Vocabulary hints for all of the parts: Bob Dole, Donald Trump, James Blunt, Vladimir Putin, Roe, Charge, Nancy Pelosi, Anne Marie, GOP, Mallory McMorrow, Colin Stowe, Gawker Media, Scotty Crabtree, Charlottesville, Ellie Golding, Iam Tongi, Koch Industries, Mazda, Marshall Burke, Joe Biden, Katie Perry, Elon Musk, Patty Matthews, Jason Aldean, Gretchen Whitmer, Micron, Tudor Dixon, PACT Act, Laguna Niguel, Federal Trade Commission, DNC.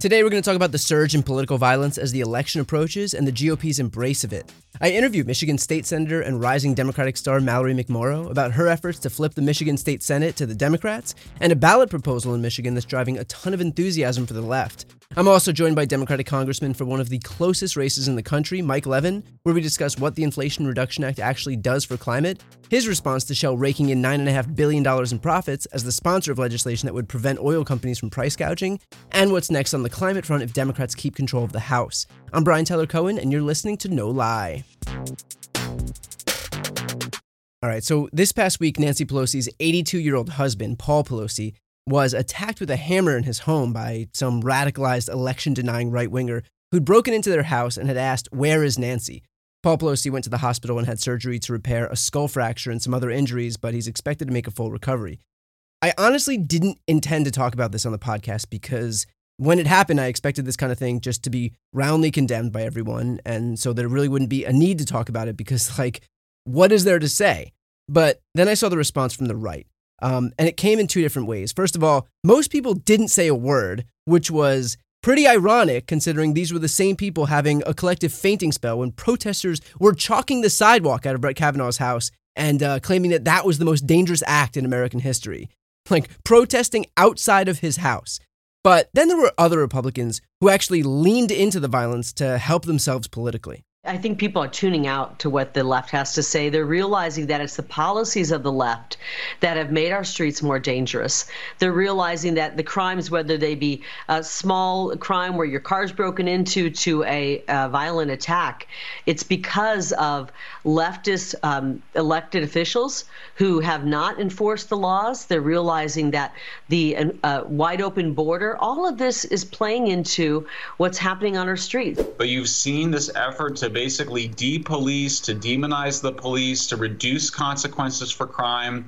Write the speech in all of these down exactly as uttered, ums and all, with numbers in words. Today, we're going to talk about the surge in political violence as the election approaches and the G O P's embrace of it. I interviewed Michigan State Senator and rising Democratic star Mallory McMorrow about her efforts to flip the Michigan State Senate to the Democrats and a ballot proposal in Michigan that's driving a ton of enthusiasm for the left. I'm also joined by Democratic Congressman for one of the closest races in the country, Mike Levin, where we discuss what the Inflation Reduction Act actually does for climate, his response to Shell raking in nine point five billion dollars in profits as the sponsor of legislation that would prevent oil companies from price gouging, and what's next on the climate front if Democrats keep control of the House. I'm Brian Tyler Cohen, and you're listening to No Lie. All right, so this past week, Nancy Pelosi's eighty-two-year-old husband, Paul Pelosi, was attacked with a hammer in his home by some radicalized election-denying right-winger who'd broken into their house and had asked, "Where is Nancy?" Paul Pelosi went to the hospital and had surgery to repair a skull fracture and some other injuries, but he's expected to make a full recovery. I honestly didn't intend to talk about this on the podcast because when it happened, I expected this kind of thing just to be roundly condemned by everyone, and so there really wouldn't be a need to talk about it because, like, what is there to say? But then I saw the response from the right. Um, and it came in two different ways. First of all, most people didn't say a word, which was pretty ironic considering these were the same people having a collective fainting spell when protesters were chalking the sidewalk out of Brett Kavanaugh's house and uh, claiming that that was the most dangerous act in American history, like protesting outside of his house. But then there were other Republicans who actually leaned into the violence to help themselves politically. I think people are tuning out to what the left has to say. They're realizing that it's the policies of the left that have made our streets more dangerous. They're realizing that the crimes, whether they be a small crime where your car's broken into to a, a violent attack, it's because of leftist um, elected officials who have not enforced the laws. They're realizing that the uh, wide open border, all of this is playing into what's happening on our streets. But you've seen this effort to basically depolice, to demonize the police, to reduce consequences for crime.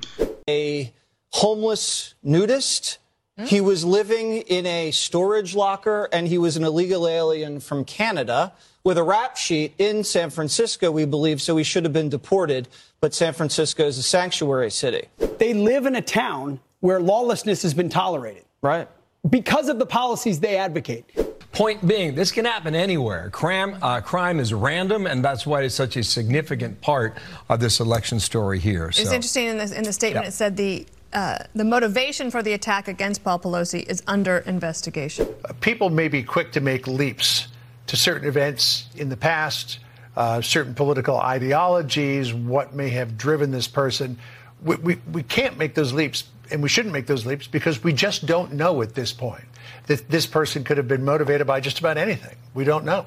A homeless nudist. Mm. He was living in a storage locker, and he was an illegal alien from Canada with a rap sheet in San Francisco, we believe, so he should have been deported. But San Francisco is a sanctuary city. They live in a town where lawlessness has been tolerated. Right. Because of the policies they advocate. Point being, this can happen anywhere. Crime, uh, crime is random, and that's why it's such a significant part of this election story here. So. It's interesting in the, in the statement, yeah. It said the uh, the motivation for the attack against Paul Pelosi is under investigation. People may be quick to make leaps to certain events in the past, uh, certain political ideologies, what may have driven this person. We, we, we can't make those leaps. And we shouldn't make those leaps because we just don't know at this point that this person could have been motivated by just about anything. We don't know.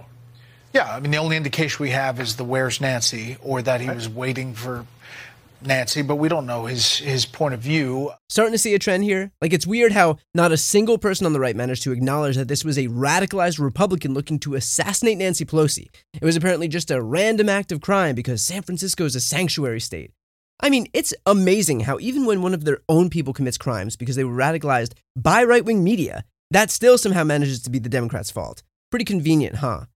Yeah, I mean, the only indication we have is the "Where's Nancy?" or that he was waiting for Nancy, but we don't know his his point of view. Starting to see a trend here. Like, it's weird how not a single person on the right managed to acknowledge that this was a radicalized Republican looking to assassinate Nancy Pelosi. It was apparently just a random act of crime because San Francisco is a sanctuary state. I mean, it's amazing how even when one of their own people commits crimes because they were radicalized by right-wing media, that still somehow manages to be the Democrats' fault. Pretty convenient, huh?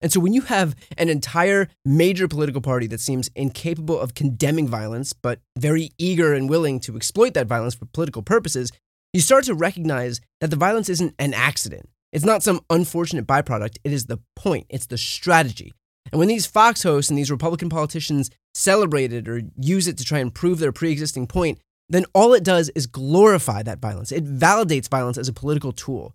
And so when you have an entire major political party that seems incapable of condemning violence, but very eager and willing to exploit that violence for political purposes, you start to recognize that the violence isn't an accident. It's not some unfortunate byproduct. It is the point. It's the strategy. And when these Fox hosts and these Republican politicians celebrate it or use it to try and prove their pre-existing point, then all it does is glorify that violence. It validates violence as a political tool.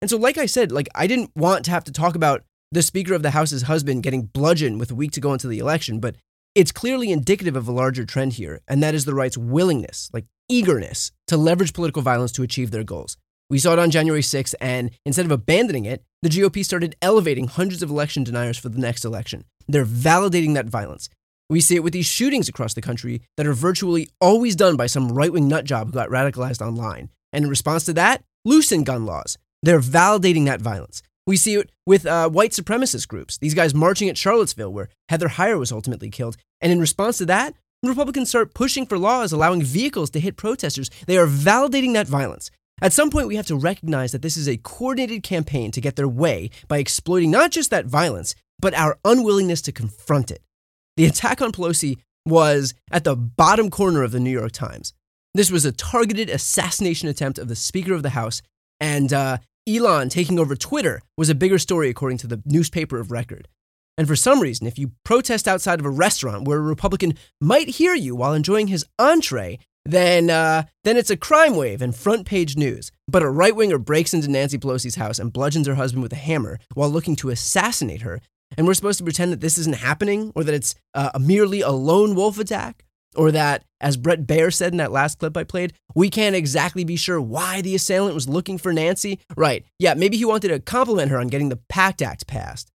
And so, like I said, like I didn't want to have to talk about the Speaker of the House's husband getting bludgeoned with a week to go into the election, but it's clearly indicative of a larger trend here, and that is the right's willingness, like eagerness, to leverage political violence to achieve their goals. We saw it on January sixth, and instead of abandoning it, the G O P started elevating hundreds of election deniers for the next election. They're validating that violence. We see it with these shootings across the country that are virtually always done by some right-wing nutjob who got radicalized online. And in response to that, loosen gun laws. They're validating that violence. We see it with uh, white supremacist groups, these guys marching at Charlottesville, where Heather Heyer was ultimately killed. And in response to that, Republicans start pushing for laws allowing vehicles to hit protesters. They are validating that violence. At some point, we have to recognize that this is a coordinated campaign to get their way by exploiting not just that violence, but our unwillingness to confront it. The attack on Pelosi was at the bottom corner of the New York Times. This was a targeted assassination attempt of the Speaker of the House, and uh, Elon taking over Twitter was a bigger story, according to the newspaper of record. And for some reason, if you protest outside of a restaurant where a Republican might hear you while enjoying his entree, then uh, then it's a crime wave and front page news. But a right-winger breaks into Nancy Pelosi's house and bludgeons her husband with a hammer while looking to assassinate her, and we're supposed to pretend that this isn't happening, or that it's uh, a merely a lone wolf attack, or that, as Brett Baer said in that last clip I played, we can't exactly be sure why the assailant was looking for Nancy. Right, yeah, maybe he wanted to compliment her on getting the PACT Act passed.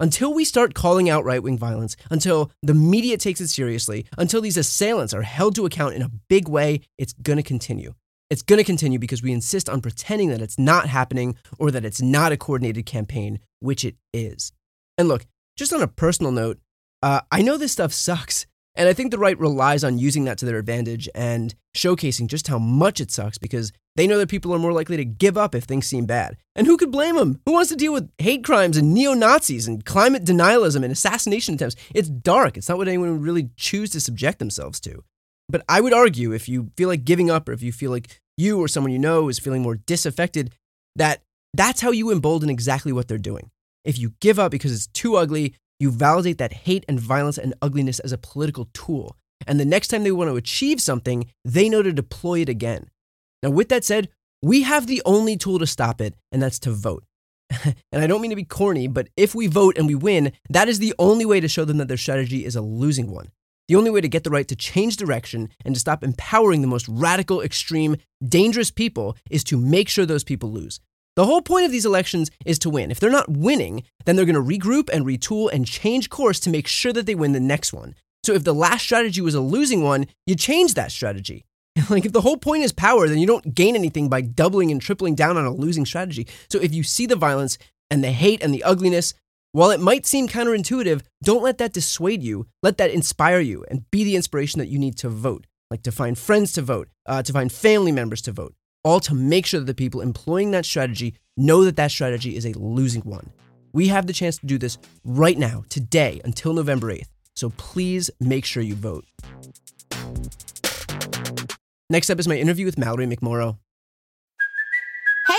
Until we start calling out right-wing violence, until the media takes it seriously, until these assailants are held to account in a big way, it's going to continue. It's going to continue because we insist on pretending that it's not happening, or that it's not a coordinated campaign, which it is. And look, just on a personal note, uh, I know this stuff sucks, and I think the right relies on using that to their advantage and showcasing just how much it sucks, because they know that people are more likely to give up if things seem bad. And who could blame them? Who wants to deal with hate crimes and neo-Nazis and climate denialism and assassination attempts? It's dark. It's not what anyone would really choose to subject themselves to. But I would argue, if you feel like giving up, or if you feel like you or someone you know is feeling more disaffected, that that's how you embolden exactly what they're doing. If you give up because it's too ugly, you validate that hate and violence and ugliness as a political tool. And the next time they want to achieve something, they know to deploy it again. Now, with that said, we have the only tool to stop it, and that's to vote. And I don't mean to be corny, but if we vote and we win, that is the only way to show them that their strategy is a losing one. The only way to get the right to change direction and to stop empowering the most radical, extreme, dangerous people is to make sure those people lose. The whole point of these elections is to win. If they're not winning, then they're going to regroup and retool and change course to make sure that they win the next one. So if the last strategy was a losing one, you change that strategy. Like, if the whole point is power, then you don't gain anything by doubling and tripling down on a losing strategy. So if you see the violence and the hate and the ugliness, while it might seem counterintuitive, don't let that dissuade you. Let that inspire you and be the inspiration that you need to vote. Like, to find friends to vote, uh, to find family members to vote, all to make sure that the people employing that strategy know that that strategy is a losing one. We have the chance to do this right now, today, until November eighth. So please make sure you vote. Next up is my interview with Mallory McMorrow. Hey,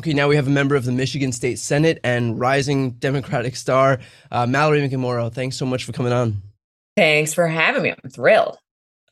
Okay, now we have a member of the Michigan State Senate and rising Democratic star, uh, Mallory McMorrow. Thanks so much for coming on. Thanks for having me. I'm thrilled.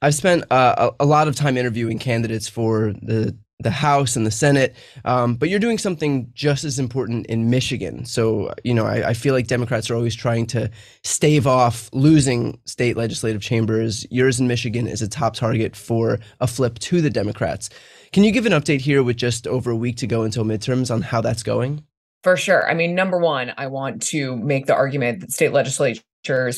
I've spent uh, a, a lot of time interviewing candidates for the the House and the Senate, um, but you're doing something just as important in Michigan. So, you know, I, I feel like Democrats are always trying to stave off losing state legislative chambers. Yours in Michigan is a top target for a flip to the Democrats. Can you give an update here with just over a week to go until midterms on how that's going? For sure. I mean, number one, I want to make the argument that state legislature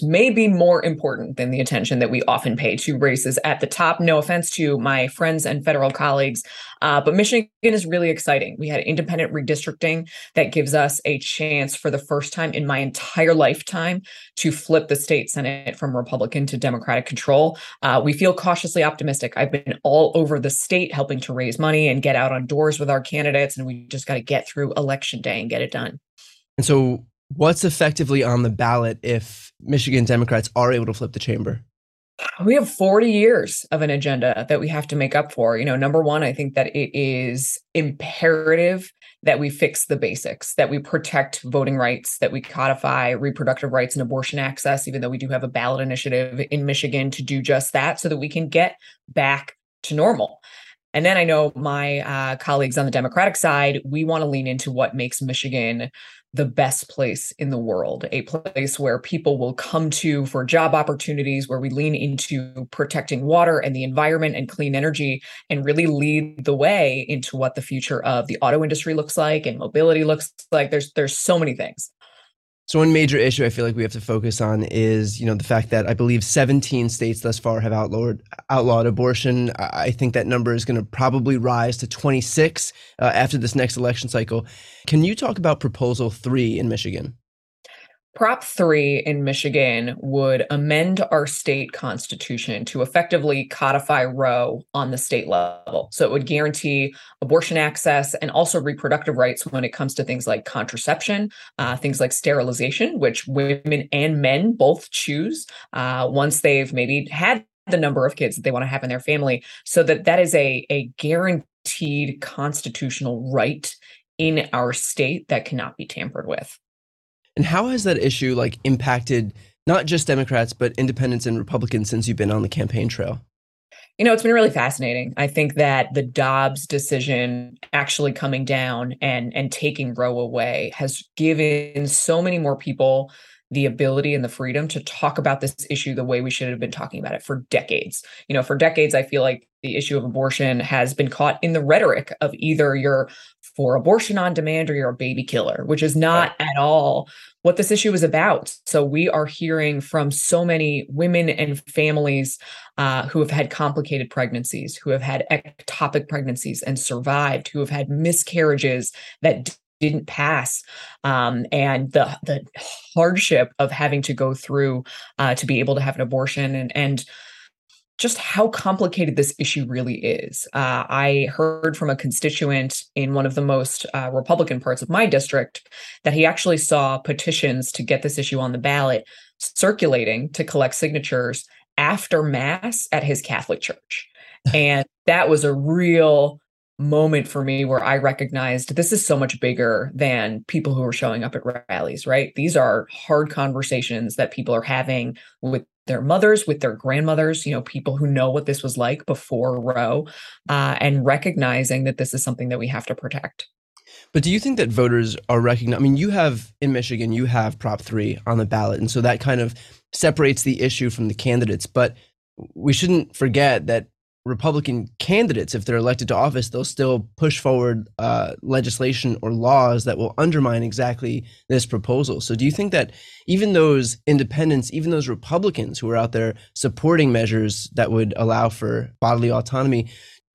may be more important than the attention that we often pay to races at the top. No offense to my friends and federal colleagues, uh, but Michigan is really exciting. We had independent redistricting that gives us a chance for the first time in my entire lifetime to flip the state Senate from Republican to Democratic control. Uh, we feel cautiously optimistic. I've been all over the state helping to raise money and get out on doors with our candidates, and we just got to get through election day and get it done. And so What's effectively on the ballot if Michigan Democrats are able to flip the chamber? We have forty years of an agenda that we have to make up for. You know, number one, I think that it is imperative that we fix the basics, that we protect voting rights, that we codify reproductive rights and abortion access, even though we do have a ballot initiative in Michigan to do just that so that we can get back to normal. And then I know my uh, colleagues on the Democratic side, we want to lean into what makes Michigan the best place in the world, a place where people will come to for job opportunities, where we lean into protecting water and the environment and clean energy and really lead the way into what the future of the auto industry looks like and mobility looks like. There's there's so many things. So one major issue I feel like we have to focus on is, you know, the fact that I believe seventeen states thus far have outlawed, outlawed abortion. I think that number is going to probably rise to twenty-six uh, after this next election cycle. Can you talk about Proposal three in Michigan? Prop three in Michigan would amend our state constitution to effectively codify Roe on the state level. So it would guarantee abortion access and also reproductive rights when it comes to things like contraception, uh, things like sterilization, which women and men both choose uh, once they've maybe had the number of kids that they want to have in their family. So that that is a, a guaranteed constitutional right in our state that cannot be tampered with. And how has that issue like impacted not just Democrats, but independents and Republicans since you've been on the campaign trail? You know, it's been really fascinating. I think that the Dobbs decision actually coming down and, and taking Roe away has given so many more people the ability and the freedom to talk about this issue the way we should have been talking about it for decades. You know, for decades, I feel like the issue of abortion has been caught in the rhetoric of either you're for abortion on demand or you're a baby killer, which is not at all what this issue is about. So we are hearing from so many women and families uh, who have had complicated pregnancies, who have had ectopic pregnancies and survived, who have had miscarriages that d- didn't pass, um, and the the hardship of having to go through uh, to be able to have an abortion, and and just how complicated this issue really is. Uh, I heard from a constituent in one of the most uh, Republican parts of my district that he actually saw petitions to get this issue on the ballot circulating to collect signatures after Mass at his Catholic church, and that was a real moment for me where I recognized this is so much bigger than people who are showing up at rallies, right? These are hard conversations that people are having with their mothers, with their grandmothers, you know, people who know what this was like before Roe, uh, and recognizing that this is something that we have to protect. But do you think that voters are recognizing, I mean, you have in Michigan, you have Prop three on the ballot. And so that kind of separates the issue from the candidates. But we shouldn't forget that Republican candidates, if they're elected to office, they'll still push forward uh, legislation or laws that will undermine exactly this proposal. So do you think that even those independents, even those Republicans who are out there supporting measures that would allow for bodily autonomy,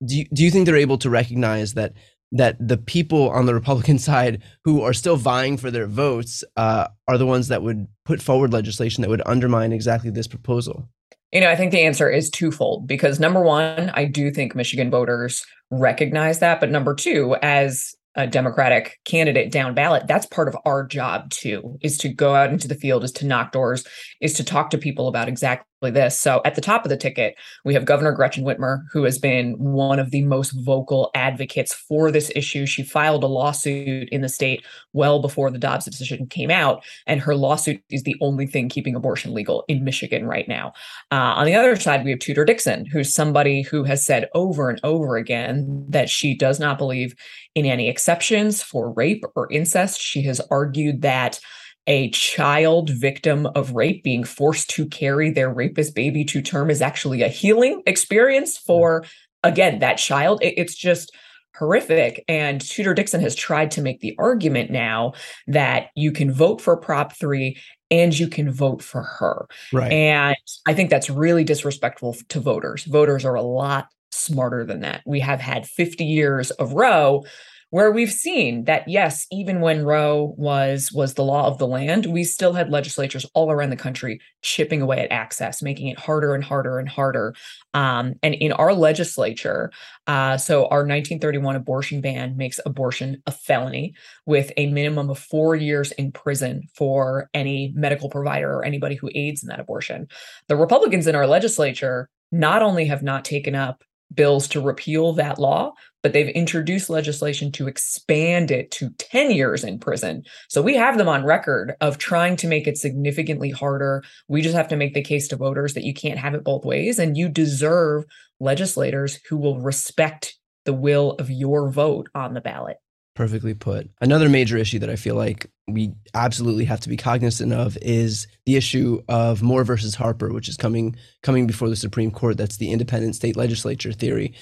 do you, do you think they're able to recognize that that the people on the Republican side who are still vying for their votes uh, are the ones that would put forward legislation that would undermine exactly this proposal? You know, I think the answer is twofold, because number one, I do think Michigan voters recognize that. But number two, as a Democratic candidate down ballot, that's part of our job, too, is to go out into the field, is to knock doors, is to talk to people about exactly this. So at the top of the ticket, we have Governor Gretchen Whitmer, who has been one of the most vocal advocates for this issue. She filed a lawsuit in the state well before the Dobbs decision came out, and her lawsuit is the only thing keeping abortion legal in Michigan right now. Uh, on the other side, we have Tudor Dixon, who's somebody who has said over and over again that she does not believe in any exceptions for rape or incest. She has argued that a child victim of rape being forced to carry their rapist baby to term is actually a healing experience for, again, that child. It, it's just horrific. And Tudor Dixon has tried to make the argument now that you can vote for Prop three and you can vote for her. Right. And I think that's really disrespectful to voters. Voters are a lot smarter than that. We have had fifty years of Roe where we've seen that, yes, even when Roe was was the law of the land, we still had legislatures all around the country chipping away at access, making it harder and harder and harder. Um, and in our legislature, uh, so our nineteen thirty-one abortion ban makes abortion a felony with a minimum of four years in prison for any medical provider or anybody who aids in that abortion. The Republicans in our legislature not only have not taken up bills to repeal that law, but they've introduced legislation to expand it to ten years in prison. So we have them on record of trying to make it significantly harder. We just have to make the case to voters that you can't have it both ways, and you deserve legislators who will respect the will of your vote on the ballot. Perfectly put. Another major issue that I feel like we absolutely have to be cognizant of is the issue of Moore versus Harper, which is coming coming before the Supreme Court. That's the independent state legislature theory.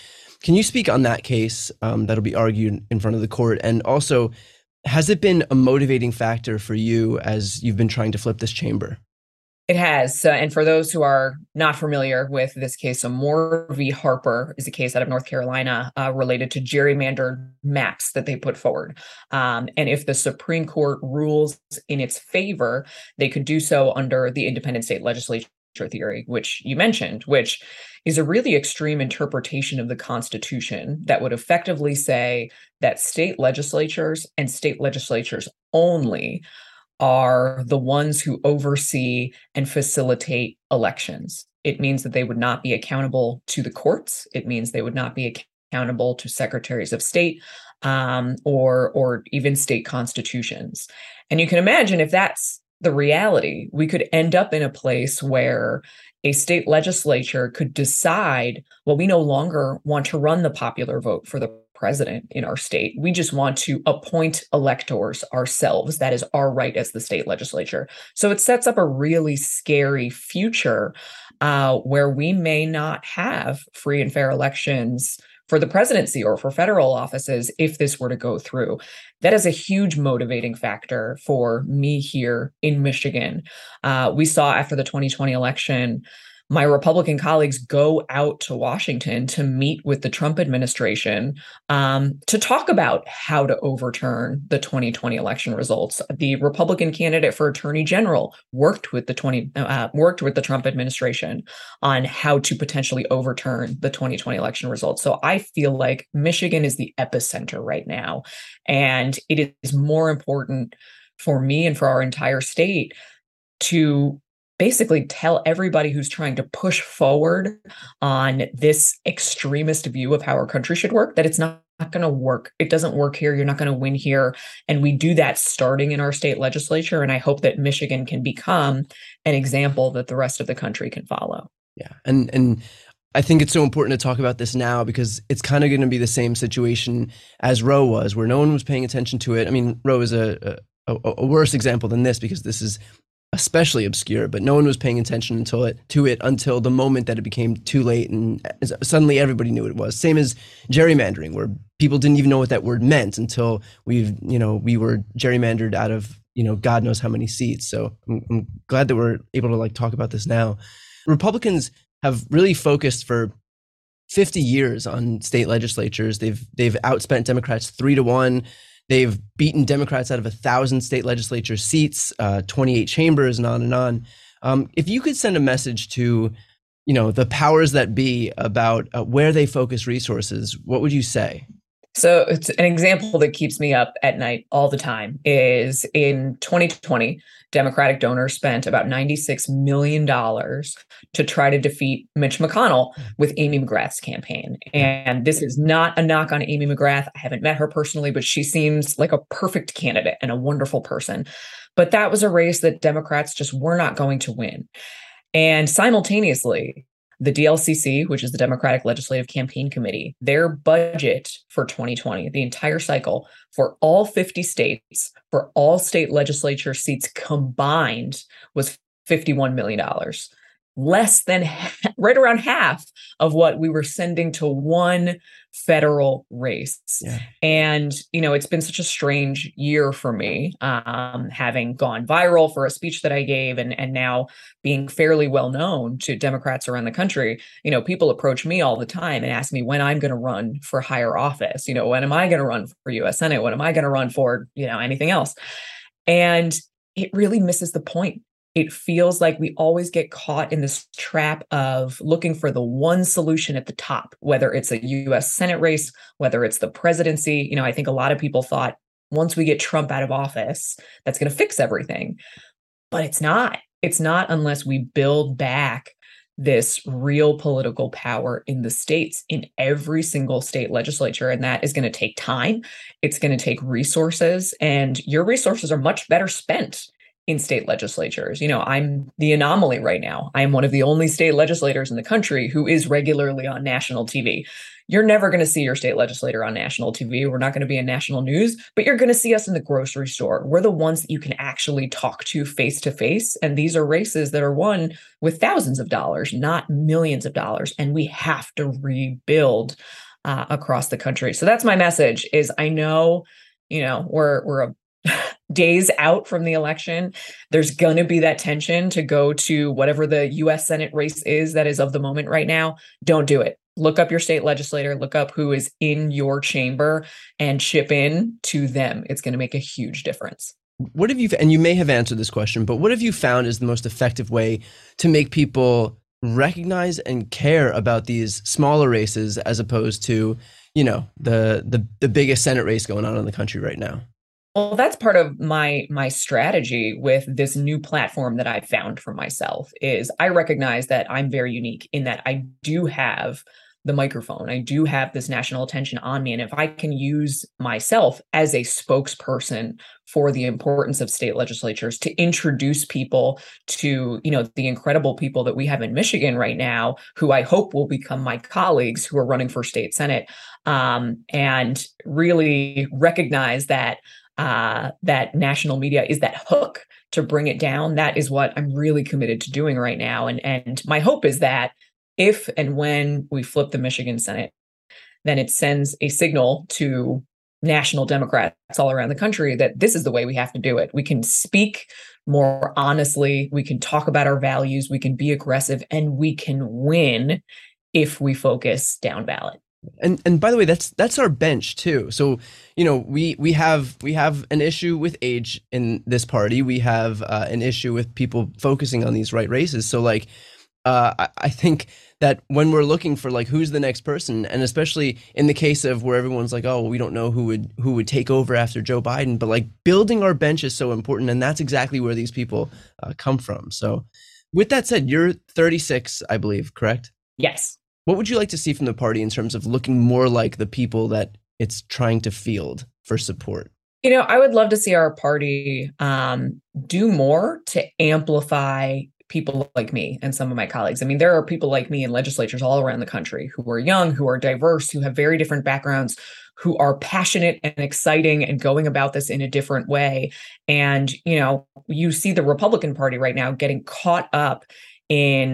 Can you speak on that case um, that'll be argued in front of the court? And also, has it been a motivating factor for you as you've been trying to flip this chamber? It has. Uh, and for those who are not familiar with this case, so Moore v. Harper is a case out of North Carolina uh, related to gerrymandered maps that they put forward. Um, and if the Supreme Court rules in its favor, they could do so under the independent state legislature theory, which you mentioned, which is a really extreme interpretation of the Constitution that would effectively say that state legislatures and state legislatures only are the ones who oversee and facilitate elections. It means that they would not be accountable to the courts. It means they would not be accountable to secretaries of state um, or, or even state constitutions. And you can imagine if that's the reality, we could end up in a place where a state legislature could decide, well, we no longer want to run the popular vote for the president in our state. We just want to appoint electors ourselves. That is our right as the state legislature. So it sets up a really scary future uh, where we may not have free and fair elections for the presidency or for federal offices if this were to go through. That is a huge motivating factor for me here in Michigan. Uh, we saw after the twenty twenty election, my Republican colleagues go out to Washington to meet with the Trump administration um, to talk about how to overturn the twenty twenty election results. The Republican candidate for attorney general worked with the twenty uh, worked with the Trump administration on how to potentially overturn the twenty twenty election results. So I feel like Michigan is the epicenter right now, and it is more important for me and for our entire state to basically tell everybody who's trying to push forward on this extremist view of how our country should work that it's not going to work. It doesn't work here. You're not going to win here. And we do that starting in our state legislature. And I hope that Michigan can become an example that the rest of the country can follow. Yeah. And, and I think it's so important to talk about this now because it's kind of going to be the same situation as Roe was, where no one was paying attention to it. I mean, Roe is a, a, a worse example than this because this is especially obscure, but no one was paying attention until it, to it until the moment that it became too late, and suddenly everybody knew what it was. Same as gerrymandering, where people didn't even know what that word meant until we've, you know, we were gerrymandered out of, you know, God knows how many seats. So I'm, I'm glad that we're able to like talk about this now. Republicans have really focused for fifty years on state legislatures. They've they've outspent Democrats three to one. They've beaten Democrats out of a thousand state legislature seats, uh, twenty-eight chambers, and on and on. Um, if you could send a message to, you know, the powers that be about uh, where they focus resources, what would you say? So it's an example that keeps me up at night all the time is in twenty twenty, Democratic donors spent about ninety-six million dollars to try to defeat Mitch McConnell with Amy McGrath's campaign. And this is not a knock on Amy McGrath. I haven't met her personally, but she seems like a perfect candidate and a wonderful person. But that was a race that Democrats just were not going to win. And simultaneously, the D L C C, which is the Democratic Legislative Campaign Committee, their budget for twenty twenty, the entire cycle for all fifty states, for all state legislature seats combined was fifty-one million dollars. less than right around half of what we were sending to one federal race. Yeah. And, you know, it's been such a strange year for me, um, having gone viral for a speech that I gave and, and now being fairly well known to Democrats around the country. You know, people approach me all the time and ask me when I'm going to run for higher office. You know, when am I going to run for U S Senate? When am I going to run for, you know, anything else? And it really misses the point. It feels like we always get caught in this trap of looking for the one solution at the top, whether it's a U S Senate race, whether it's the presidency. You know, I think a lot of people thought once we get Trump out of office, that's going to fix everything. But it's not. It's not unless we build back this real political power in the states, in every single state legislature. And that is going to take time. It's going to take resources. And your resources are much better spent in state legislatures. You know, I'm the anomaly right now. I'm one of the only state legislators in the country who is regularly on national T V. You're never going to see your state legislator on national T V. We're not going to be in national news, but you're going to see us in the grocery store. We're the ones that you can actually talk to face to face. And these are races that are won with thousands of dollars, not millions of dollars. And we have to rebuild uh, across the country. So that's my message is I know, you know, we're, we're a days out from the election, there's going to be that tension to go to whatever the U S Senate race is that is of the moment right now. Don't do it. Look up your state legislator, look up who is in your chamber and chip in to them. It's going to make a huge difference. What have you, and you may have answered this question, but what have you found is the most effective way to make people recognize and care about these smaller races as opposed to, you know, the the, the biggest Senate race going on in the country right now? Well, that's part of my my strategy with this new platform that I found for myself is I recognize that I'm very unique in that I do have the microphone. I do have this national attention on me. And if I can use myself as a spokesperson for the importance of state legislatures to introduce people to, you know, the incredible people that we have in Michigan right now, who I hope will become my colleagues who are running for state Senate, um, and really recognize that Uh, that national media is that hook to bring it down. That is what I'm really committed to doing right now. And, and my hope is that if and when we flip the Michigan Senate, then it sends a signal to national Democrats all around the country that this is the way we have to do it. We can speak more honestly. We can talk about our values. We can be aggressive, and we can win if we focus down ballot. And and by the way, that's that's our bench too. So, you know, we we have we have an issue with age in this party. We have uh, an issue with people focusing on these right races. So, like, uh, I, I think that when we're looking for like who's the next person, and especially in the case of where everyone's like, oh, well, we don't know who would who would take over after Joe Biden, but like building our bench is so important, and that's exactly where these people uh, come from. So, with that said, you're thirty-six, I believe, correct? Yes. What would you like to see from the party in terms of looking more like the people that it's trying to field for support? You know, I would love to see our party um, do more to amplify people like me and some of my colleagues. I mean, there are people like me in legislatures all around the country who are young, who are diverse, who have very different backgrounds, who are passionate and exciting and going about this in a different way. And, you know, you see the Republican Party right now getting caught up in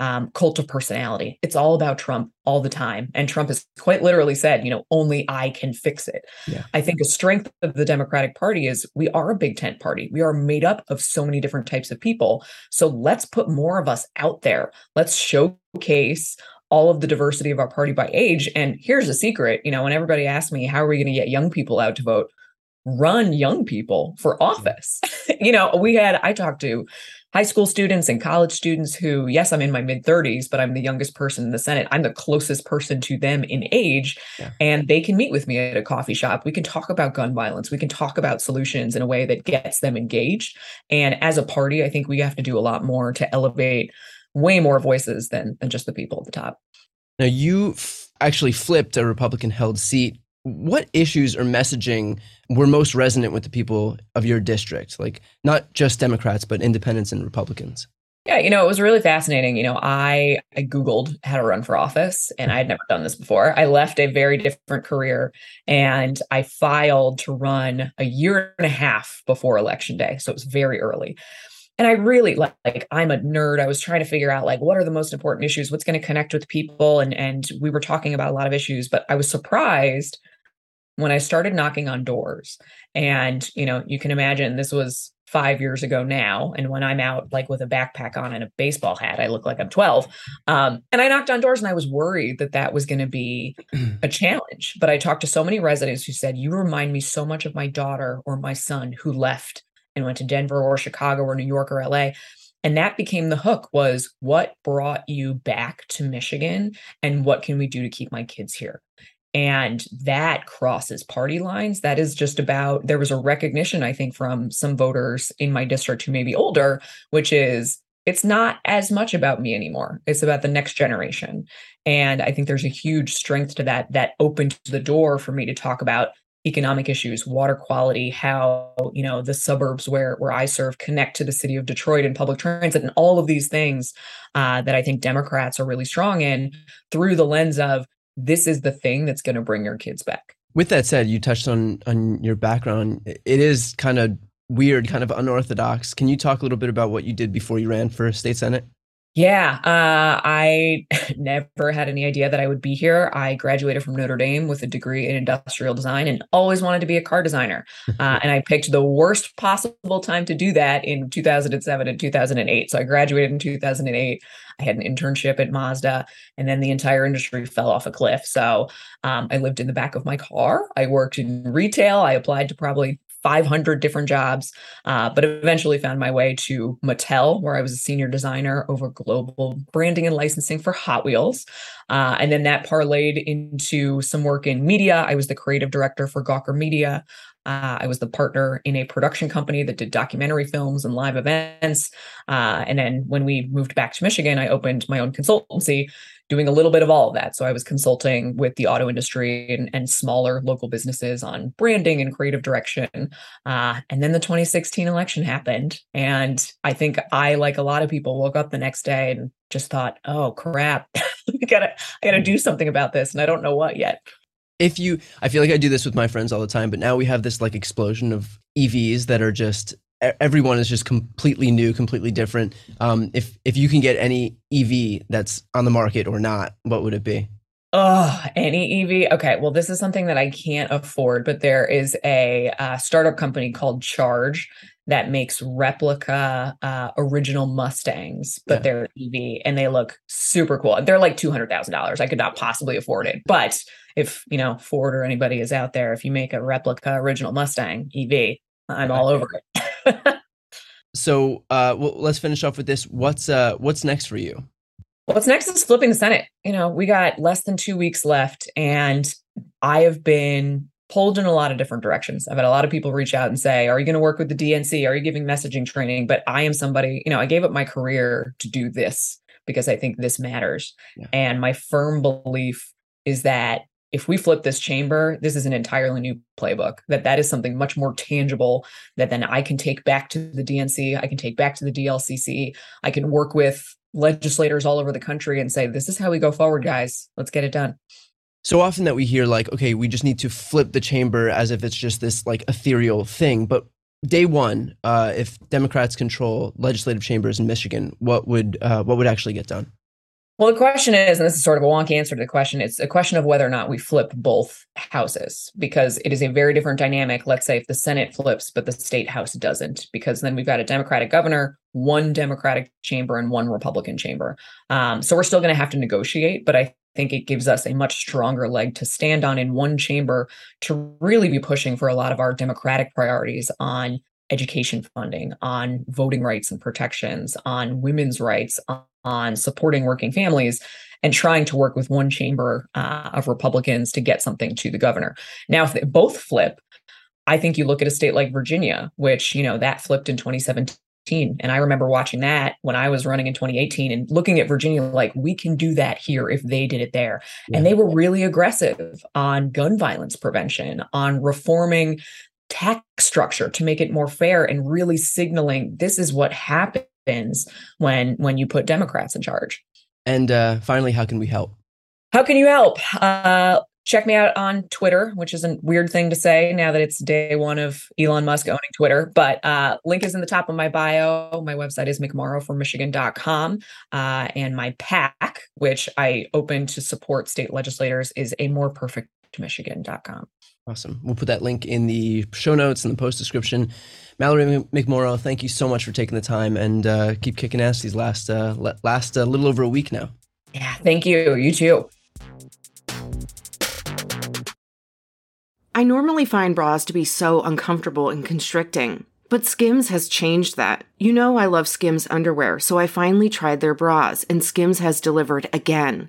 um, cult of personality. It's all about Trump all the time. And Trump has quite literally said, you know, only I can fix it. Yeah. I think the strength of the Democratic Party is we are a big tent party. We are made up of so many different types of people. So let's put more of us out there. Let's showcase all of the diversity of our party by age. And here's the secret, you know, when everybody asks me, how are we going to get young people out to vote? Run young people for office. You know, we had, I talked to high school students and college students who, yes, I'm in my mid thirties, but I'm the youngest person in the Senate. I'm the closest person to them in age. Yeah. And they can meet with me at a coffee shop. We can talk about gun violence. We can talk about solutions in a way that gets them engaged. And as a party, I think we have to do a lot more to elevate way more voices than, than just the people at the top. Now, you f- actually flipped a Republican-held seat. What issues or messaging were most resonant with the people of your district? Like not just Democrats, but independents and Republicans. Yeah, you know, it was really fascinating. You know, I, I Googled how to run for office, and I had never done this before. I left a very different career, and I filed to run a year and a half before Election Day. So it was very early. And I really like, like, I'm a nerd. I was trying to figure out like, what are the most important issues? What's going to connect with people? And, and we were talking about a lot of issues, but I was surprised when I started knocking on doors. And, you know, you can imagine this was five years ago now. And when I'm out like with a backpack on and a baseball hat, I look like I'm twelve. Um, and I knocked on doors and I was worried that that was going to be a challenge. But I talked to so many residents who said, you remind me so much of my daughter or my son who left and went to Denver or Chicago or New York or L A. And that became the hook, was what brought you back to Michigan and what can we do to keep my kids here? And that crosses party lines. That is just about, there was a recognition, I think, from some voters in my district who may be older, which is, it's not as much about me anymore. It's about the next generation. And I think there's a huge strength to that, that opened the door for me to talk about economic issues, water quality, how, you know, the suburbs where, where I serve connect to the city of Detroit and public transit and all of these things uh, that I think Democrats are really strong in through the lens of, this is the thing that's going to bring your kids back. With that said, you touched on on your background. It is kind of weird, kind of unorthodox. Can you talk a little bit about what you did before you ran for state senate? Yeah, uh, I never had any idea that I would be here. I graduated from Notre Dame with a degree in industrial design and always wanted to be a car designer. Uh, and I picked the worst possible time to do that in two thousand seven and two thousand eight. So I graduated in two thousand eight. I had an internship at Mazda, and then the entire industry fell off a cliff. So um, I lived in the back of my car. I worked in retail. I applied to probably five hundred different jobs, uh, but eventually found my way to Mattel, where I was a senior designer over global branding and licensing for Hot Wheels. Uh, and then that parlayed into some work in media. I was the creative director for Gawker Media. Uh, I was the partner in a production company that did documentary films and live events. Uh, and then when we moved back to Michigan, I opened my own consultancy, doing a little bit of all of that. So I was consulting with the auto industry and, and smaller local businesses on branding and creative direction. Uh, and then the twenty sixteen election happened. And I think I, like a lot of people, woke up the next day and just thought, oh, crap, I gotta, I gotta do something about this. And I don't know what yet. If you, I feel like I do this with my friends all the time, but now we have this like explosion of E Vs that are just, everyone is just completely new, completely different. Um, if if you can get any E V that's on the market or not, what would it be? Oh, any E V? Okay, well, this is something that I can't afford, but there is a uh, startup company called Charge that makes replica uh, original Mustangs, but yeah. They're E V and they look super cool. They're like two hundred thousand dollars. I could not possibly afford it. But if, you know, Ford or anybody is out there, if you make a replica original Mustang E V, I'm all over it. So uh, well, let's finish off with this. What's uh, what's next for you? What's next is flipping the Senate. You know, we got less than two weeks left, and I have been pulled in a lot of different directions. I've had a lot of people reach out and say, "Are you going to work with the D N C? Are you giving messaging training?" But I am somebody. You know, I gave up my career to do this because I think this matters, yeah. And my firm belief is that if we flip this chamber, this is an entirely new playbook, that that is something much more tangible that then I can take back to the D N C, I can take back to the D L C C, I can work with legislators all over the country and say, this is how we go forward, guys, let's get it done. So often that we hear like, okay, we just need to flip the chamber as if it's just this like ethereal thing. But day one, uh, if Democrats control legislative chambers in Michigan, what would uh, what would actually get done? Well, the question is, and this is sort of a wonky answer to the question, it's a question of whether or not we flip both houses, because it is a very different dynamic. Let's say if the Senate flips, but the state house doesn't, because then we've got a Democratic governor, one Democratic chamber, and one Republican chamber. Um, so we're still going to have to negotiate, but I think it gives us a much stronger leg to stand on in one chamber to really be pushing for a lot of our Democratic priorities on education funding, on voting rights and protections, on women's rights, on on supporting working families, and trying to work with one chamber uh, of Republicans to get something to the governor. Now, if they both flip, I think you look at a state like Virginia, which, you know, that flipped in twenty seventeen. And I remember watching that when I was running in twenty eighteen and looking at Virginia like, we can do that here if they did it there. Yeah. And they were really aggressive on gun violence prevention, on reforming tax structure to make it more fair, and really signaling this is what happened when when you put Democrats in charge. And uh, finally, how can we help? How can you help? Uh, Check me out on Twitter, which is a weird thing to say now that it's day one of Elon Musk owning Twitter. But uh, link is in the top of my bio. My website is mcmorrow for michigan dot com. Uh, and my PAC, which I open to support state legislators, is a more perfect michigan dot com. Awesome. We'll put that link in the show notes and the post description. Mallory McMorrow, thank you so much for taking the time, and uh, keep kicking ass these last uh, last uh, little over a week now. Yeah, thank you. You too. I normally find bras to be so uncomfortable and constricting, but Skims has changed that. You know I love Skims underwear, so I finally tried their bras, and Skims has delivered again.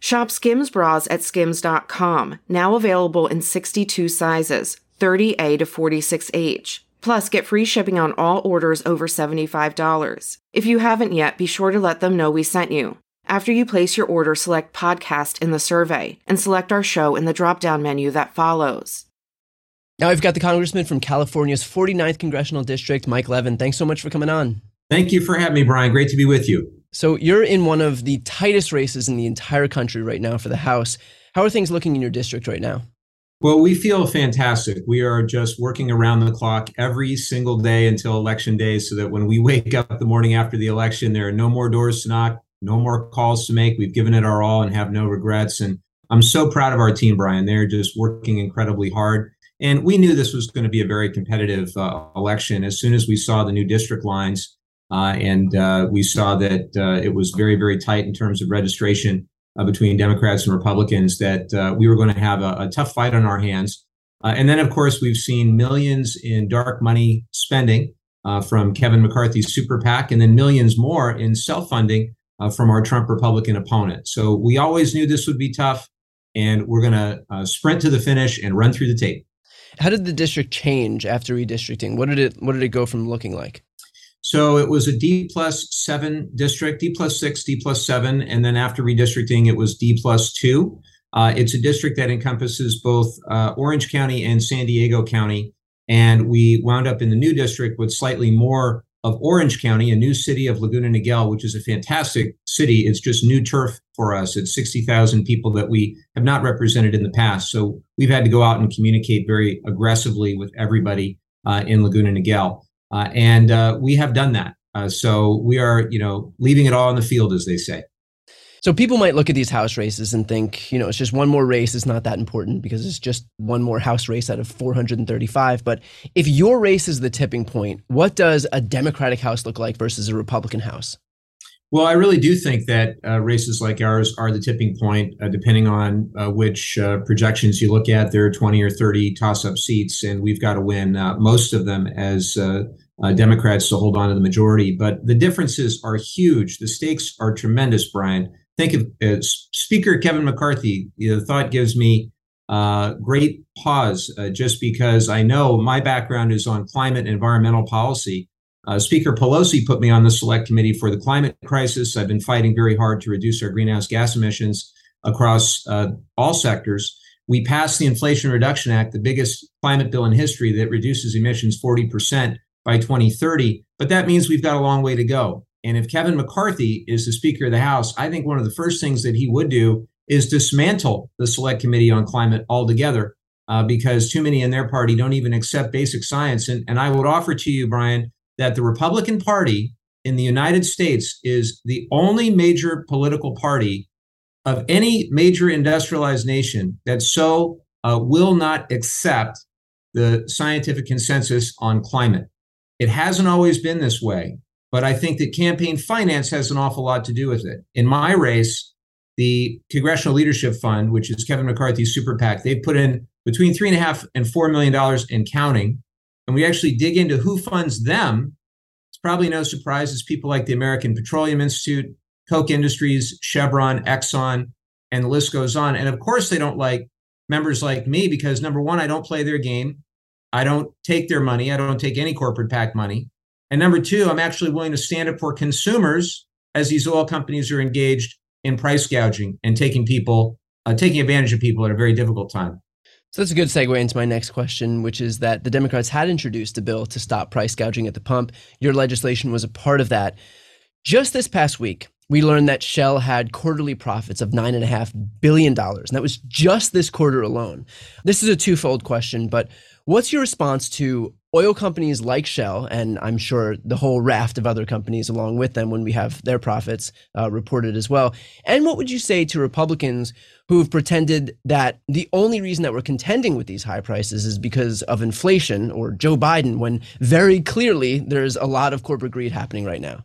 Shop Skims bras at skims dot com, now available in sixty-two sizes, thirty A to forty-six H. Plus, get free shipping on all orders over seventy-five dollars. If you haven't yet, be sure to let them know we sent you. After you place your order, select podcast in the survey and select our show in the drop-down menu that follows. Now we've got the congressman from California's forty-ninth Congressional District, Mike Levin. Thanks so much for coming on. Thank you for having me, Brian. Great to be with you. So you're in one of the tightest races in the entire country right now for the House. How are things looking in your district right now? Well, we feel fantastic. We are just working around the clock every single day until Election Day so that when we wake up the morning after the election, there are no more doors to knock, no more calls to make. We've given it our all and have no regrets. And I'm so proud of our team, Brian. They're just working incredibly hard. And we knew this was going to be a very competitive uh, election as soon as we saw the new district lines. Uh, and uh, we saw that uh, it was very, very tight in terms of registration uh, between Democrats and Republicans, that uh, we were going to have a, a tough fight on our hands. Uh, and then, of course, we've seen millions in dark money spending uh, from Kevin McCarthy's super PAC, and then millions more in self-funding uh, from our Trump Republican opponent. So we always knew this would be tough, and we're going to uh, sprint to the finish and run through the tape. How did the district change after redistricting? What did it what did it go from looking like? So it was a D plus seven district, D plus six, D plus seven. And then after redistricting, it was D plus two. Uh, it's a district that encompasses both uh, Orange County and San Diego County. And we wound up in the new district with slightly more of Orange County, a new city of Laguna Niguel, which is a fantastic city. It's just new turf for us. It's sixty thousand people that we have not represented in the past. So we've had to go out and communicate very aggressively with everybody uh, in Laguna Niguel. Uh, and uh, we have done that. Uh, so we are, you know, leaving it all on the field, as they say. So people might look at these House races and think, you know, it's just one more race. It's not that important because it's just one more House race out of four hundred thirty-five. But if your race is the tipping point, what does a Democratic House look like versus a Republican House? Well, I really do think that uh, races like ours are the tipping point, uh, depending on uh, which uh, projections you look at. There are twenty or thirty toss-up seats, and we've got to win uh, most of them as uh, uh, Democrats to hold on to the majority. But the differences are huge. The stakes are tremendous, Brian. Think of uh, Speaker Kevin McCarthy. The thought gives me uh, great pause uh, just because I know my background is on climate and environmental policy. Uh, Speaker Pelosi put me on the select committee for the climate crisis. I've been fighting very hard to reduce our greenhouse gas emissions across uh, all sectors. We passed the Inflation Reduction Act, the biggest climate bill in history that reduces emissions forty percent by twenty thirty. But that means we've got a long way to go. And if Kevin McCarthy is the Speaker of the House, I think one of the first things that he would do is dismantle the Select Committee on Climate altogether, uh, because too many in their party don't even accept basic science. And, and I would offer to you, Brian, that the Republican Party in the United States is the only major political party of any major industrialized nation that so uh, will not accept the scientific consensus on climate. It hasn't always been this way. But I think that campaign finance has an awful lot to do with it. In my race, the Congressional Leadership Fund, which is Kevin McCarthy's super PAC, they put in between three and a half and four million dollars and counting. And we actually dig into who funds them. It's probably no surprise it's people like the American Petroleum Institute, Koch Industries, Chevron, Exxon, and the list goes on. And of course, they don't like members like me, because number one, I don't play their game. I don't take their money. I don't take any corporate PAC money. And number two, I'm actually willing to stand up for consumers as these oil companies are engaged in price gouging and taking people, uh, taking advantage of people at a very difficult time. So that's a good segue into my next question, which is that the Democrats had introduced a bill to stop price gouging at the pump. Your legislation was a part of that. Just this past week, we learned that Shell had quarterly profits of nine point five billion dollars, and that was just this quarter alone. This is a twofold question, but what's your response to oil companies like Shell, and I'm sure the whole raft of other companies along with them when we have their profits uh, reported as well? And what would you say to Republicans who have pretended that the only reason that we're contending with these high prices is because of inflation or Joe Biden, when very clearly there's a lot of corporate greed happening right now?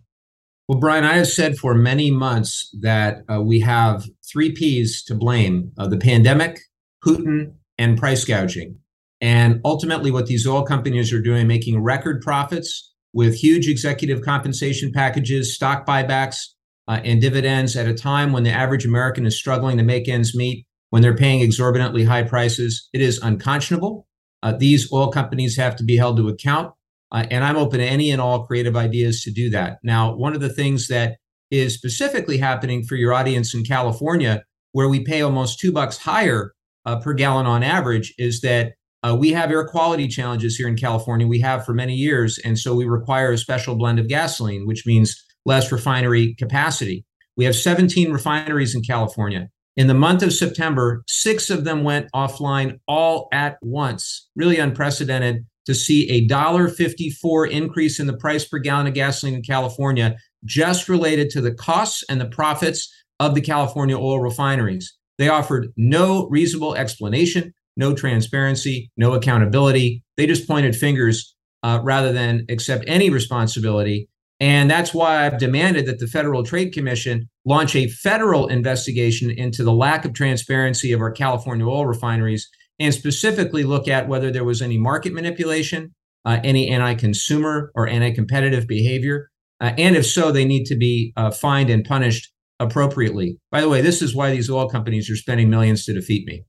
Well, Brian, I have said for many months that uh, we have three P's to blame, uh, the pandemic, Putin, and price gouging. And ultimately, what these oil companies are doing, making record profits with huge executive compensation packages, stock buybacks, uh, and dividends at a time when the average American is struggling to make ends meet, when they're paying exorbitantly high prices. It is unconscionable. Uh, these oil companies have to be held to account. Uh, and I'm open to any and all creative ideas to do that. Now, one of the things that is specifically happening for your audience in California, where we pay almost two bucks higher uh, per gallon on average, is that Uh, we have air quality challenges here in California. We have for many years. And so we require a special blend of gasoline, which means less refinery capacity. We have seventeen refineries in California. In the month of September, six of them went offline all at once. Really unprecedented to see a one dollar fifty-four increase in the price per gallon of gasoline in California, just related to the costs and the profits of the California oil refineries. They offered no reasonable explanation. No transparency, no accountability. They just pointed fingers uh, rather than accept any responsibility. And that's why I've demanded that the Federal Trade Commission launch a federal investigation into the lack of transparency of our California oil refineries, and specifically look at whether there was any market manipulation, uh, any anti-consumer or anti-competitive behavior. Uh, and if so, they need to be uh, fined and punished appropriately. By the way, this is why these oil companies are spending millions to defeat me.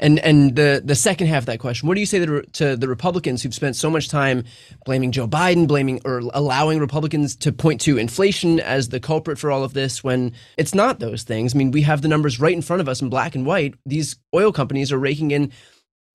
And and the, the second half of that question, what do you say to, to the Republicans who've spent so much time blaming Joe Biden, blaming or allowing Republicans to point to inflation as the culprit for all of this when it's not those things? I mean, we have the numbers right in front of us in black and white. These oil companies are raking in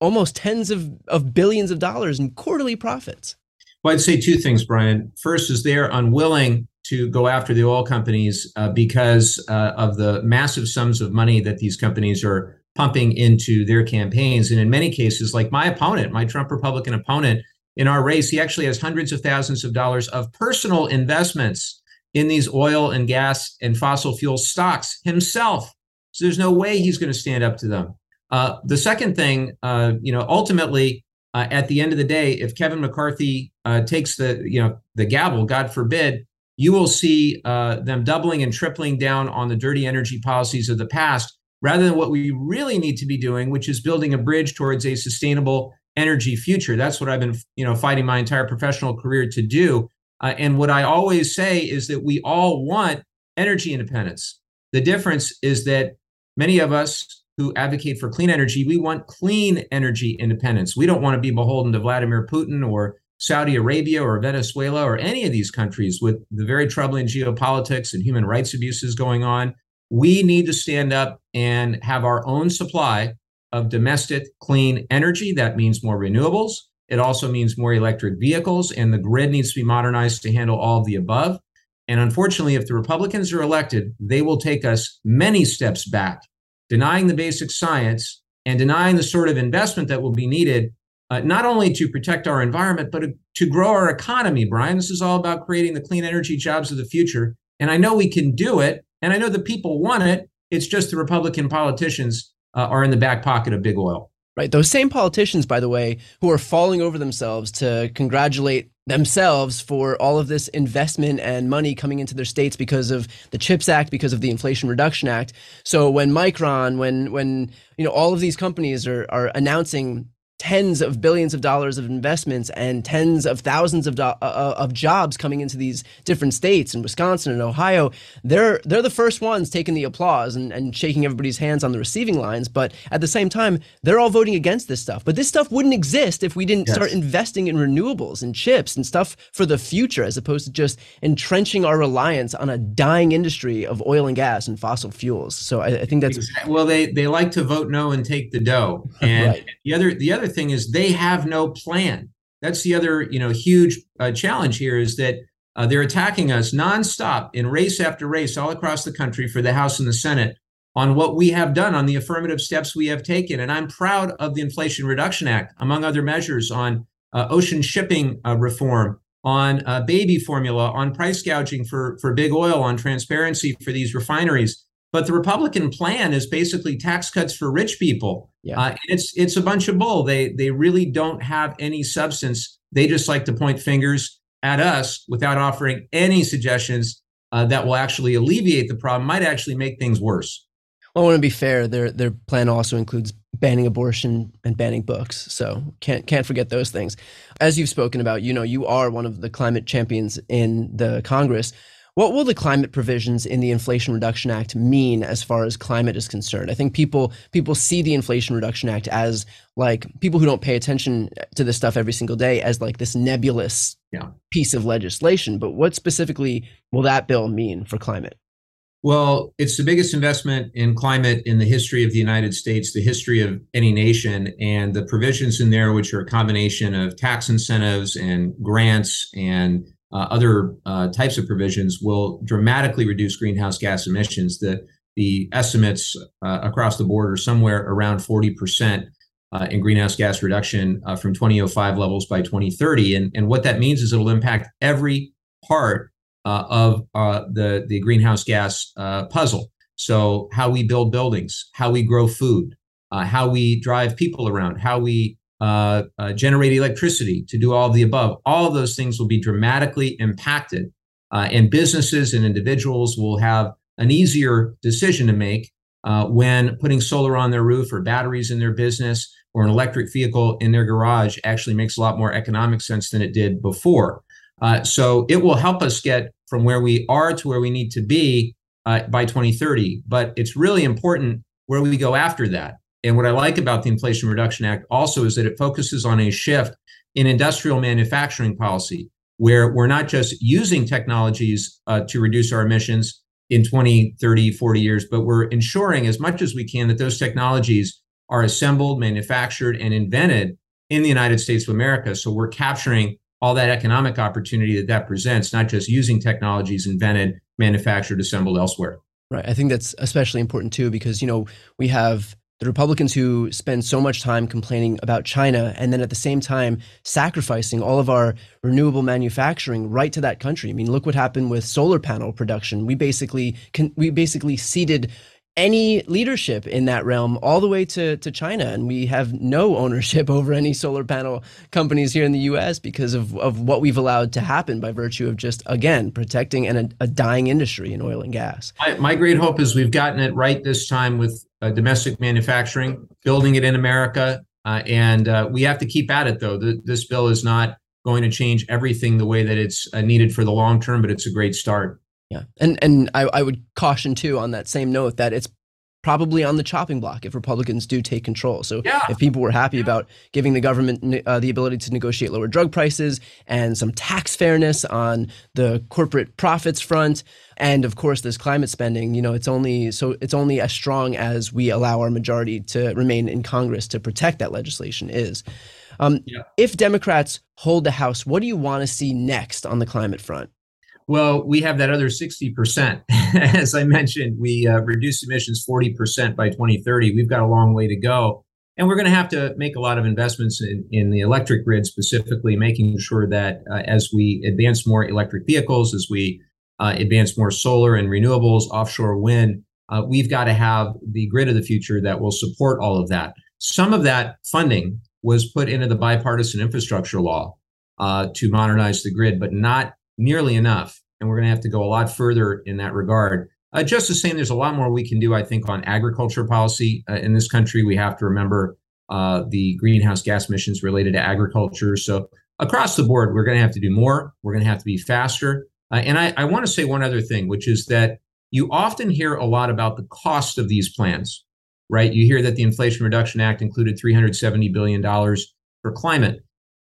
almost tens of, of billions of dollars in quarterly profits. Well, I'd say two things, Brian. First is they're unwilling to go after the oil companies uh, because uh, of the massive sums of money that these companies are pumping into their campaigns. And in many cases, like my opponent, my Trump Republican opponent in our race, he actually has hundreds of thousands of dollars of personal investments in these oil and gas and fossil fuel stocks himself. So there's no way he's going to stand up to them. Uh, the second thing, uh, you know, ultimately, uh, at the end of the day, if Kevin McCarthy uh, takes the, you know, the gavel, God forbid, you will see uh, them doubling and tripling down on the dirty energy policies of the past, rather than what we really need to be doing, which is building a bridge towards a sustainable energy future. That's what I've been, you know, fighting my entire professional career to do. Uh, and what I always say is that we all want energy independence. The difference is that many of us who advocate for clean energy, we want clean energy independence. We don't want to be beholden to Vladimir Putin or Saudi Arabia or Venezuela or any of these countries with the very troubling geopolitics and human rights abuses going on. We need to stand up and have our own supply of domestic clean energy. That means more renewables. It also means more electric vehicles, and the grid needs to be modernized to handle all of the above. And unfortunately, if the Republicans are elected, they will take us many steps back, denying the basic science and denying the sort of investment that will be needed, uh, not only to protect our environment, but to grow our economy, Brian. This is all about creating the clean energy jobs of the future. And I know we can do it. And I know the people want it. It's just the Republican politicians uh, are in the back pocket of big oil. Right. Those same politicians, by the way, who are falling over themselves to congratulate themselves for all of this investment and money coming into their states because of the CHIPS Act, because of the Inflation Reduction Act. So when Micron, when when, you know, all of these companies are, are announcing tens of billions of dollars of investments and tens of thousands of do- uh, of jobs coming into these different states in Wisconsin and Ohio, they're they're the first ones taking the applause and, and shaking everybody's hands on the receiving lines. But at the same time, they're all voting against this stuff. But this stuff wouldn't exist if we didn't yes. start investing in renewables and chips and stuff for the future, as opposed to just entrenching our reliance on a dying industry of oil and gas and fossil fuels. So I, I think that's exactly. Well, they they like to vote no and take the dough. And right. the other the other thing is they have no plan. That's the other, you know, huge uh, challenge here is that uh, they're attacking us nonstop in race after race all across the country for the House and the Senate on what we have done, on the affirmative steps we have taken. And I'm proud of the Inflation Reduction Act, among other measures, on uh, ocean shipping uh, reform, on uh, baby formula, on price gouging for, for big oil, on transparency for these refineries. But the Republican plan is basically tax cuts for rich people. Yeah. Uh, it's it's a bunch of bull. They they really don't have any substance. They just like to point fingers at us without offering any suggestions uh, that will actually alleviate the problem, might actually make things worse. Well, I want to be fair. Their their plan also includes banning abortion and banning books. So can't can't forget those things. As you've spoken about, you know, you are one of the climate champions in the Congress. What will the climate provisions in the Inflation Reduction Act mean as far as climate is concerned? I think people people see the Inflation Reduction Act as, like, people who don't pay attention to this stuff every single day, as like this nebulous yeah. piece of legislation. But what specifically will that bill mean for climate? Well, it's the biggest investment in climate in the history of the United States, the history of any nation, and the provisions in there, which are a combination of tax incentives and grants and Uh, other uh, types of provisions, will dramatically reduce greenhouse gas emissions. The the estimates uh, across the board are somewhere around forty percent uh, in greenhouse gas reduction uh, from twenty oh five levels by twenty thirty. And, and what that means is it'll impact every part uh, of uh, the, the greenhouse gas uh, puzzle. So how we build buildings, how we grow food, uh, how we drive people around, how we Uh, uh, generate electricity, to do all of the above. All of those things will be dramatically impacted, uh, and businesses and individuals will have an easier decision to make uh, when putting solar on their roof or batteries in their business or an electric vehicle in their garage actually makes a lot more economic sense than it did before. Uh, so it will help us get from where we are to where we need to be uh, by twenty thirty. But it's really important where we go after that. And what I like about the Inflation Reduction Act also is that it focuses on a shift in industrial manufacturing policy, where we're not just using technologies uh, to reduce our emissions in twenty, thirty, forty years, but we're ensuring as much as we can that those technologies are assembled, manufactured, and invented in the United States of America. So we're capturing all that economic opportunity that that presents, not just using technologies invented, manufactured, assembled elsewhere. Right. I think that's especially important, too, because, you know, we have the Republicans who spend so much time complaining about China and then at the same time sacrificing all of our renewable manufacturing right to that country. I mean, look what happened with solar panel production. We basically can, we basically ceded any leadership in that realm all the way to, to China. And we have no ownership over any solar panel companies here in the U S because of, of what we've allowed to happen by virtue of just, again, protecting an, a dying industry in oil and gas. My, my great hope is we've gotten it right this time with uh, domestic manufacturing, building it in America. Uh, and uh, we have to keep at it, though. The, this bill is not going to change everything the way that it's uh, needed for the long term, but it's a great start. Yeah. And and I, I would caution, too, on that same note, that it's probably on the chopping block if Republicans do take control. So yeah. if people were happy yeah. about giving the government uh, the ability to negotiate lower drug prices and some tax fairness on the corporate profits front, and of course this climate spending, you know, it's only so it's only as strong as we allow our majority to remain in Congress to protect that legislation is. Um, yeah. If Democrats hold the House, what do you want to see next on the climate front? Well, we have that other sixty percent. As I mentioned, we uh, reduce emissions forty percent by twenty thirty. We've got a long way to go. And we're going to have to make a lot of investments in, in the electric grid, specifically making sure that uh, as we advance more electric vehicles, as we uh, advance more solar and renewables, offshore wind, uh, we've got to have the grid of the future that will support all of that. Some of that funding was put into the bipartisan infrastructure law uh, to modernize the grid, but not nearly enough. And we're going to have to go a lot further in that regard. Uh, just the same, there's a lot more we can do, I think, on agriculture policy uh, in this country. We have to remember uh, the greenhouse gas emissions related to agriculture. So across the board, we're going to have to do more. We're going to have to be faster. Uh, and I, I want to say one other thing, which is that you often hear a lot about the cost of these plans, right? You hear that the Inflation Reduction Act included three hundred seventy billion dollars for climate.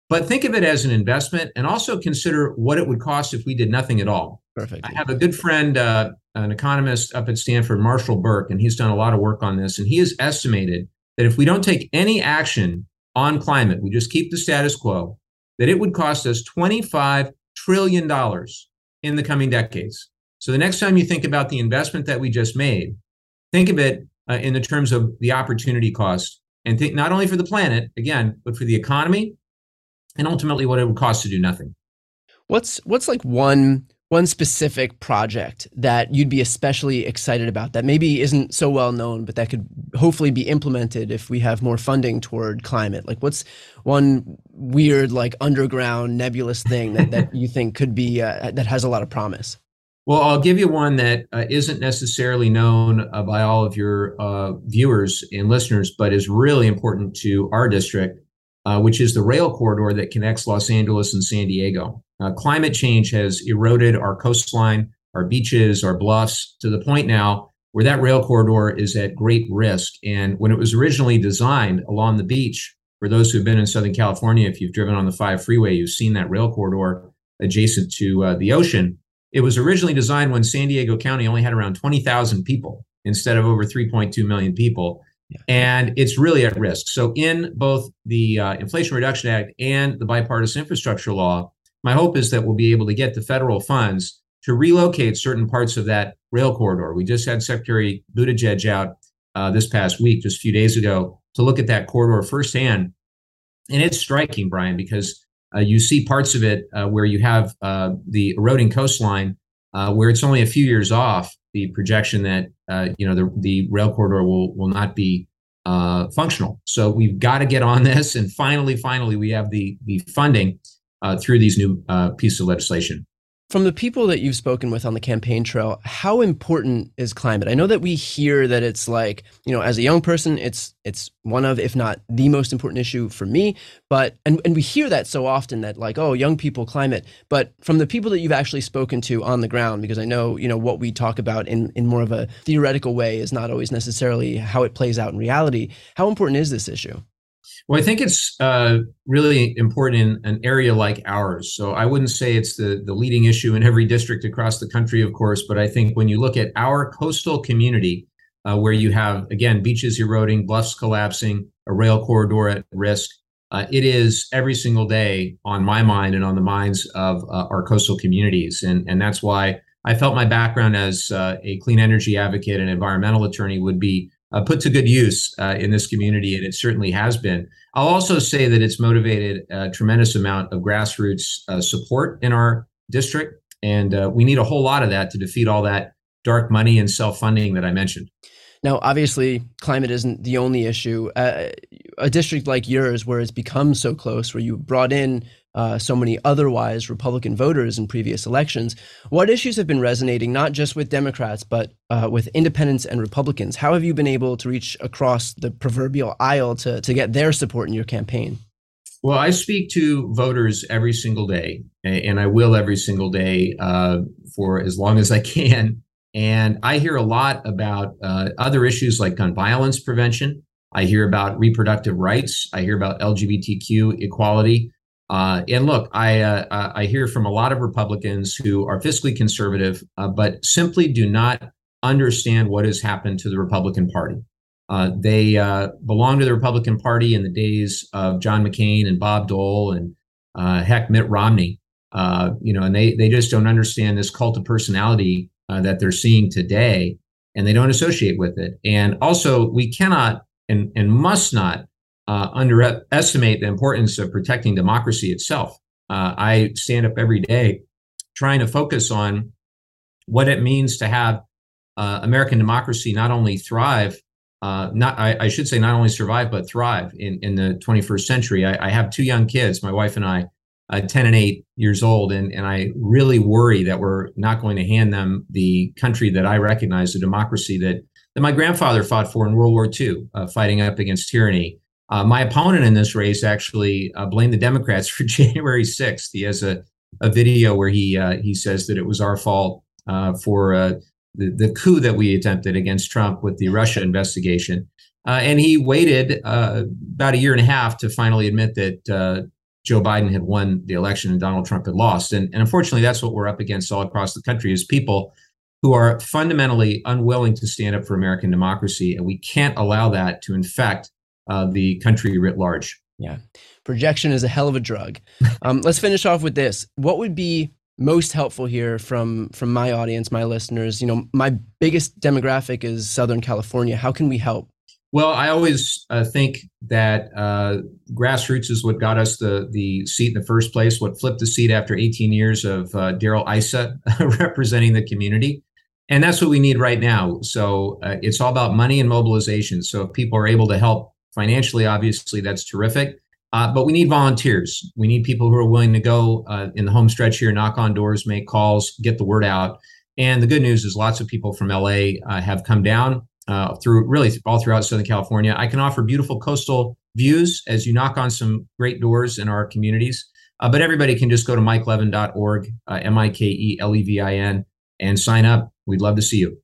But think of it as an investment, and also consider what it would cost if we did nothing at all. Perfect. I have a good friend, uh, an economist up at Stanford, Marshall Burke, and he's done a lot of work on this. And he has estimated that if we don't take any action on climate, we just keep the status quo, that it would cost us twenty-five trillion dollars in the coming decades. So the next time you think about the investment that we just made, think of it uh, in the terms of the opportunity cost, and think not only for the planet, again, but for the economy, and ultimately what it would cost to do nothing. What's what's like one one specific project that you'd be especially excited about that maybe isn't so well known, but that could hopefully be implemented if we have more funding toward climate? Like, what's one weird, like, underground nebulous thing that, that you think could be, uh, that has a lot of promise? Well, I'll give you one that uh, isn't necessarily known uh, by all of your uh, viewers and listeners, but is really important to our district, Uh, which is the rail corridor that connects Los Angeles and San Diego. Uh, climate change has eroded our coastline, our beaches, our bluffs, to the point now where that rail corridor is at great risk. And when it was originally designed along the beach, for those who've been in Southern California, if you've driven on the five freeway, you've seen that rail corridor adjacent to uh, the ocean. It was originally designed when San Diego County only had around twenty thousand people instead of over three point two million people. Yeah. And it's really at risk. So in both the uh, Inflation Reduction Act and the bipartisan infrastructure law, my hope is that we'll be able to get the federal funds to relocate certain parts of that rail corridor. We just had Secretary Buttigieg out uh, this past week, just a few days ago, to look at that corridor firsthand. And it's striking, Brian, because uh, you see parts of it uh, where you have uh, the eroding coastline, uh, where it's only a few years off the projection that uh, you know the, the rail corridor will will not be uh, functional. So we've got to get on this, and finally, finally, we have the the funding uh, through these new uh, pieces of legislation. From the people that you've spoken with on the campaign trail, how important is climate? I know that we hear that it's like, you know, as a young person, it's it's one of, if not the most important issue for me. But and, and we hear that so often that, like, oh, young people, climate. But from the people that you've actually spoken to on the ground, because I know, you know, what we talk about in, in more of a theoretical way is not always necessarily how it plays out in reality. How important is this issue? Well, I think it's uh, really important in an area like ours. So I wouldn't say it's the, the leading issue in every district across the country, of course. But I think when you look at our coastal community, uh, where you have, again, beaches eroding, bluffs collapsing, a rail corridor at risk, uh, it is every single day on my mind and on the minds of uh, our coastal communities. And, and that's why I felt my background as uh, a clean energy advocate and environmental attorney would be Uh, put to good use uh, in this community, and it certainly has been. I'll also say that it's motivated a tremendous amount of grassroots uh, support in our district, and uh, we need a whole lot of that to defeat all that dark money and self-funding that I mentioned. Now, obviously, climate isn't the only issue. Uh, a district like yours, where it's become so close, where you brought in Uh, so many otherwise Republican voters in previous elections, what issues have been resonating, not just with Democrats, but uh, with independents and Republicans? How have you been able to reach across the proverbial aisle to, to get their support in your campaign? Well, I speak to voters every single day, and I will every single day uh, for as long as I can. And I hear a lot about uh, other issues like gun violence prevention. I hear about reproductive rights. I hear about L G B T Q equality. Uh, and look, I uh, I hear from a lot of Republicans who are fiscally conservative, uh, but simply do not understand what has happened to the Republican Party. Uh, they uh, belong to the Republican Party in the days of John McCain and Bob Dole and uh, heck, Mitt Romney. Uh, you know, and they they just don't understand this cult of personality uh, that they're seeing today, and they don't associate with it. And also, we cannot and and must not Uh, underestimate the importance of protecting democracy itself. Uh, I stand up every day trying to focus on what it means to have uh, American democracy not only thrive, uh, not I, I should say not only survive, but thrive in, in the twenty-first century. I, I have two young kids, my wife and I, uh, ten and eight years old, and, and I really worry that we're not going to hand them the country that I recognize, the democracy that, that my grandfather fought for in World War Two, uh, fighting up against tyranny. Uh, my opponent in this race actually uh, blamed the Democrats for January sixth. He has a, a video where he uh, he says that it was our fault uh, for uh, the, the coup that we attempted against Trump with the Russia investigation. Uh, and he waited uh, about a year and a half to finally admit that uh, Joe Biden had won the election and Donald Trump had lost. And, and unfortunately, that's what we're up against all across the country, is people who are fundamentally unwilling to stand up for American democracy. And we can't allow that to infect uh, the country writ large. Yeah. Projection is a hell of a drug. Um, let's finish off with this. What would be most helpful here from, from my audience, my listeners? You know, my biggest demographic is Southern California. How can we help? Well, I always uh, think that uh, grassroots is what got us the the seat in the first place, what flipped the seat after eighteen years of uh, Daryl Issa representing the community. And that's what we need right now. So uh, it's all about money and mobilization. So if people are able to help financially, obviously, that's terrific. Uh, but we need volunteers. We need people who are willing to go uh, in the home stretch here, knock on doors, make calls, get the word out. And the good news is lots of people from L A uh, have come down. Uh, through really all throughout Southern California. I can offer beautiful coastal views as you knock on some great doors in our communities, uh, but everybody can just go to mike levin dot org, uh, M I K E L E V I N, and sign up. We'd love to see you.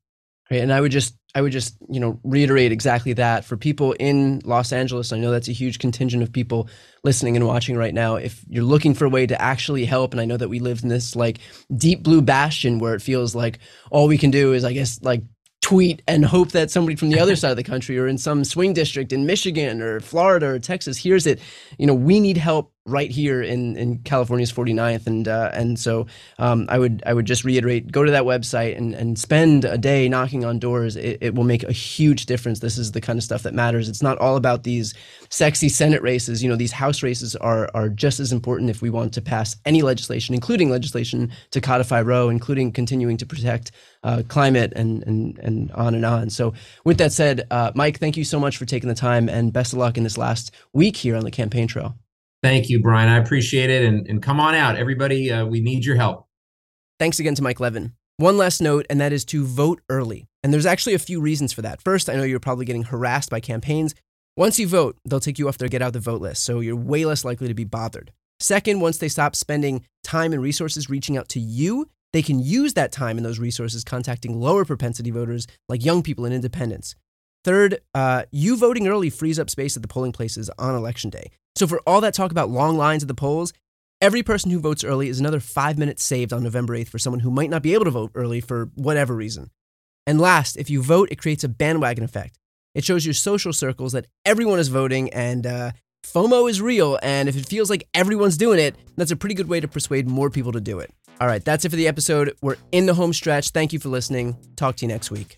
Great. And I would just, I would just, you know, reiterate exactly that for people in Los Angeles. I know that's a huge contingent of people listening and watching right now. If you're looking for a way to actually help, and I know that we live in this like deep blue bastion where it feels like all we can do is, I guess, like tweet and hope that somebody from the other side of the country or in some swing district in Michigan or Florida or Texas hears it. You know, we need help right here in, in California's forty-ninth. And uh, and so um, I would I would just reiterate, go to that website and, and spend a day knocking on doors. It, it will make a huge difference. This is the kind of stuff that matters. It's not all about these sexy Senate races. You know, these House races are are just as important if we want to pass any legislation, including legislation to codify Roe, including continuing to protect Uh, climate and, and and on and on. So with that said, uh, Mike, thank you so much for taking the time and best of luck in this last week here on the campaign trail. Thank you, Brian. I appreciate it. And, and come on out, everybody. Uh, we need your help. Thanks again to Mike Levin. One last note, and that is to vote early. And there's actually a few reasons for that. First, I know you're probably getting harassed by campaigns. Once you vote, they'll take you off their get out the vote list. So you're way less likely to be bothered. Second, once they stop spending time and resources reaching out to you, they can use that time and those resources contacting lower propensity voters like young people and independents. Third, uh, you voting early frees up space at the polling places on election day. So for all that talk about long lines at the polls, every person who votes early is another five minutes saved on November eighth for someone who might not be able to vote early for whatever reason. And last, if you vote, it creates a bandwagon effect. It shows your social circles that everyone is voting, and uh, FOMO is real. And if it feels like everyone's doing it, that's a pretty good way to persuade more people to do it. All right, that's it for the episode. We're in the home stretch. Thank you for listening. Talk to you next week.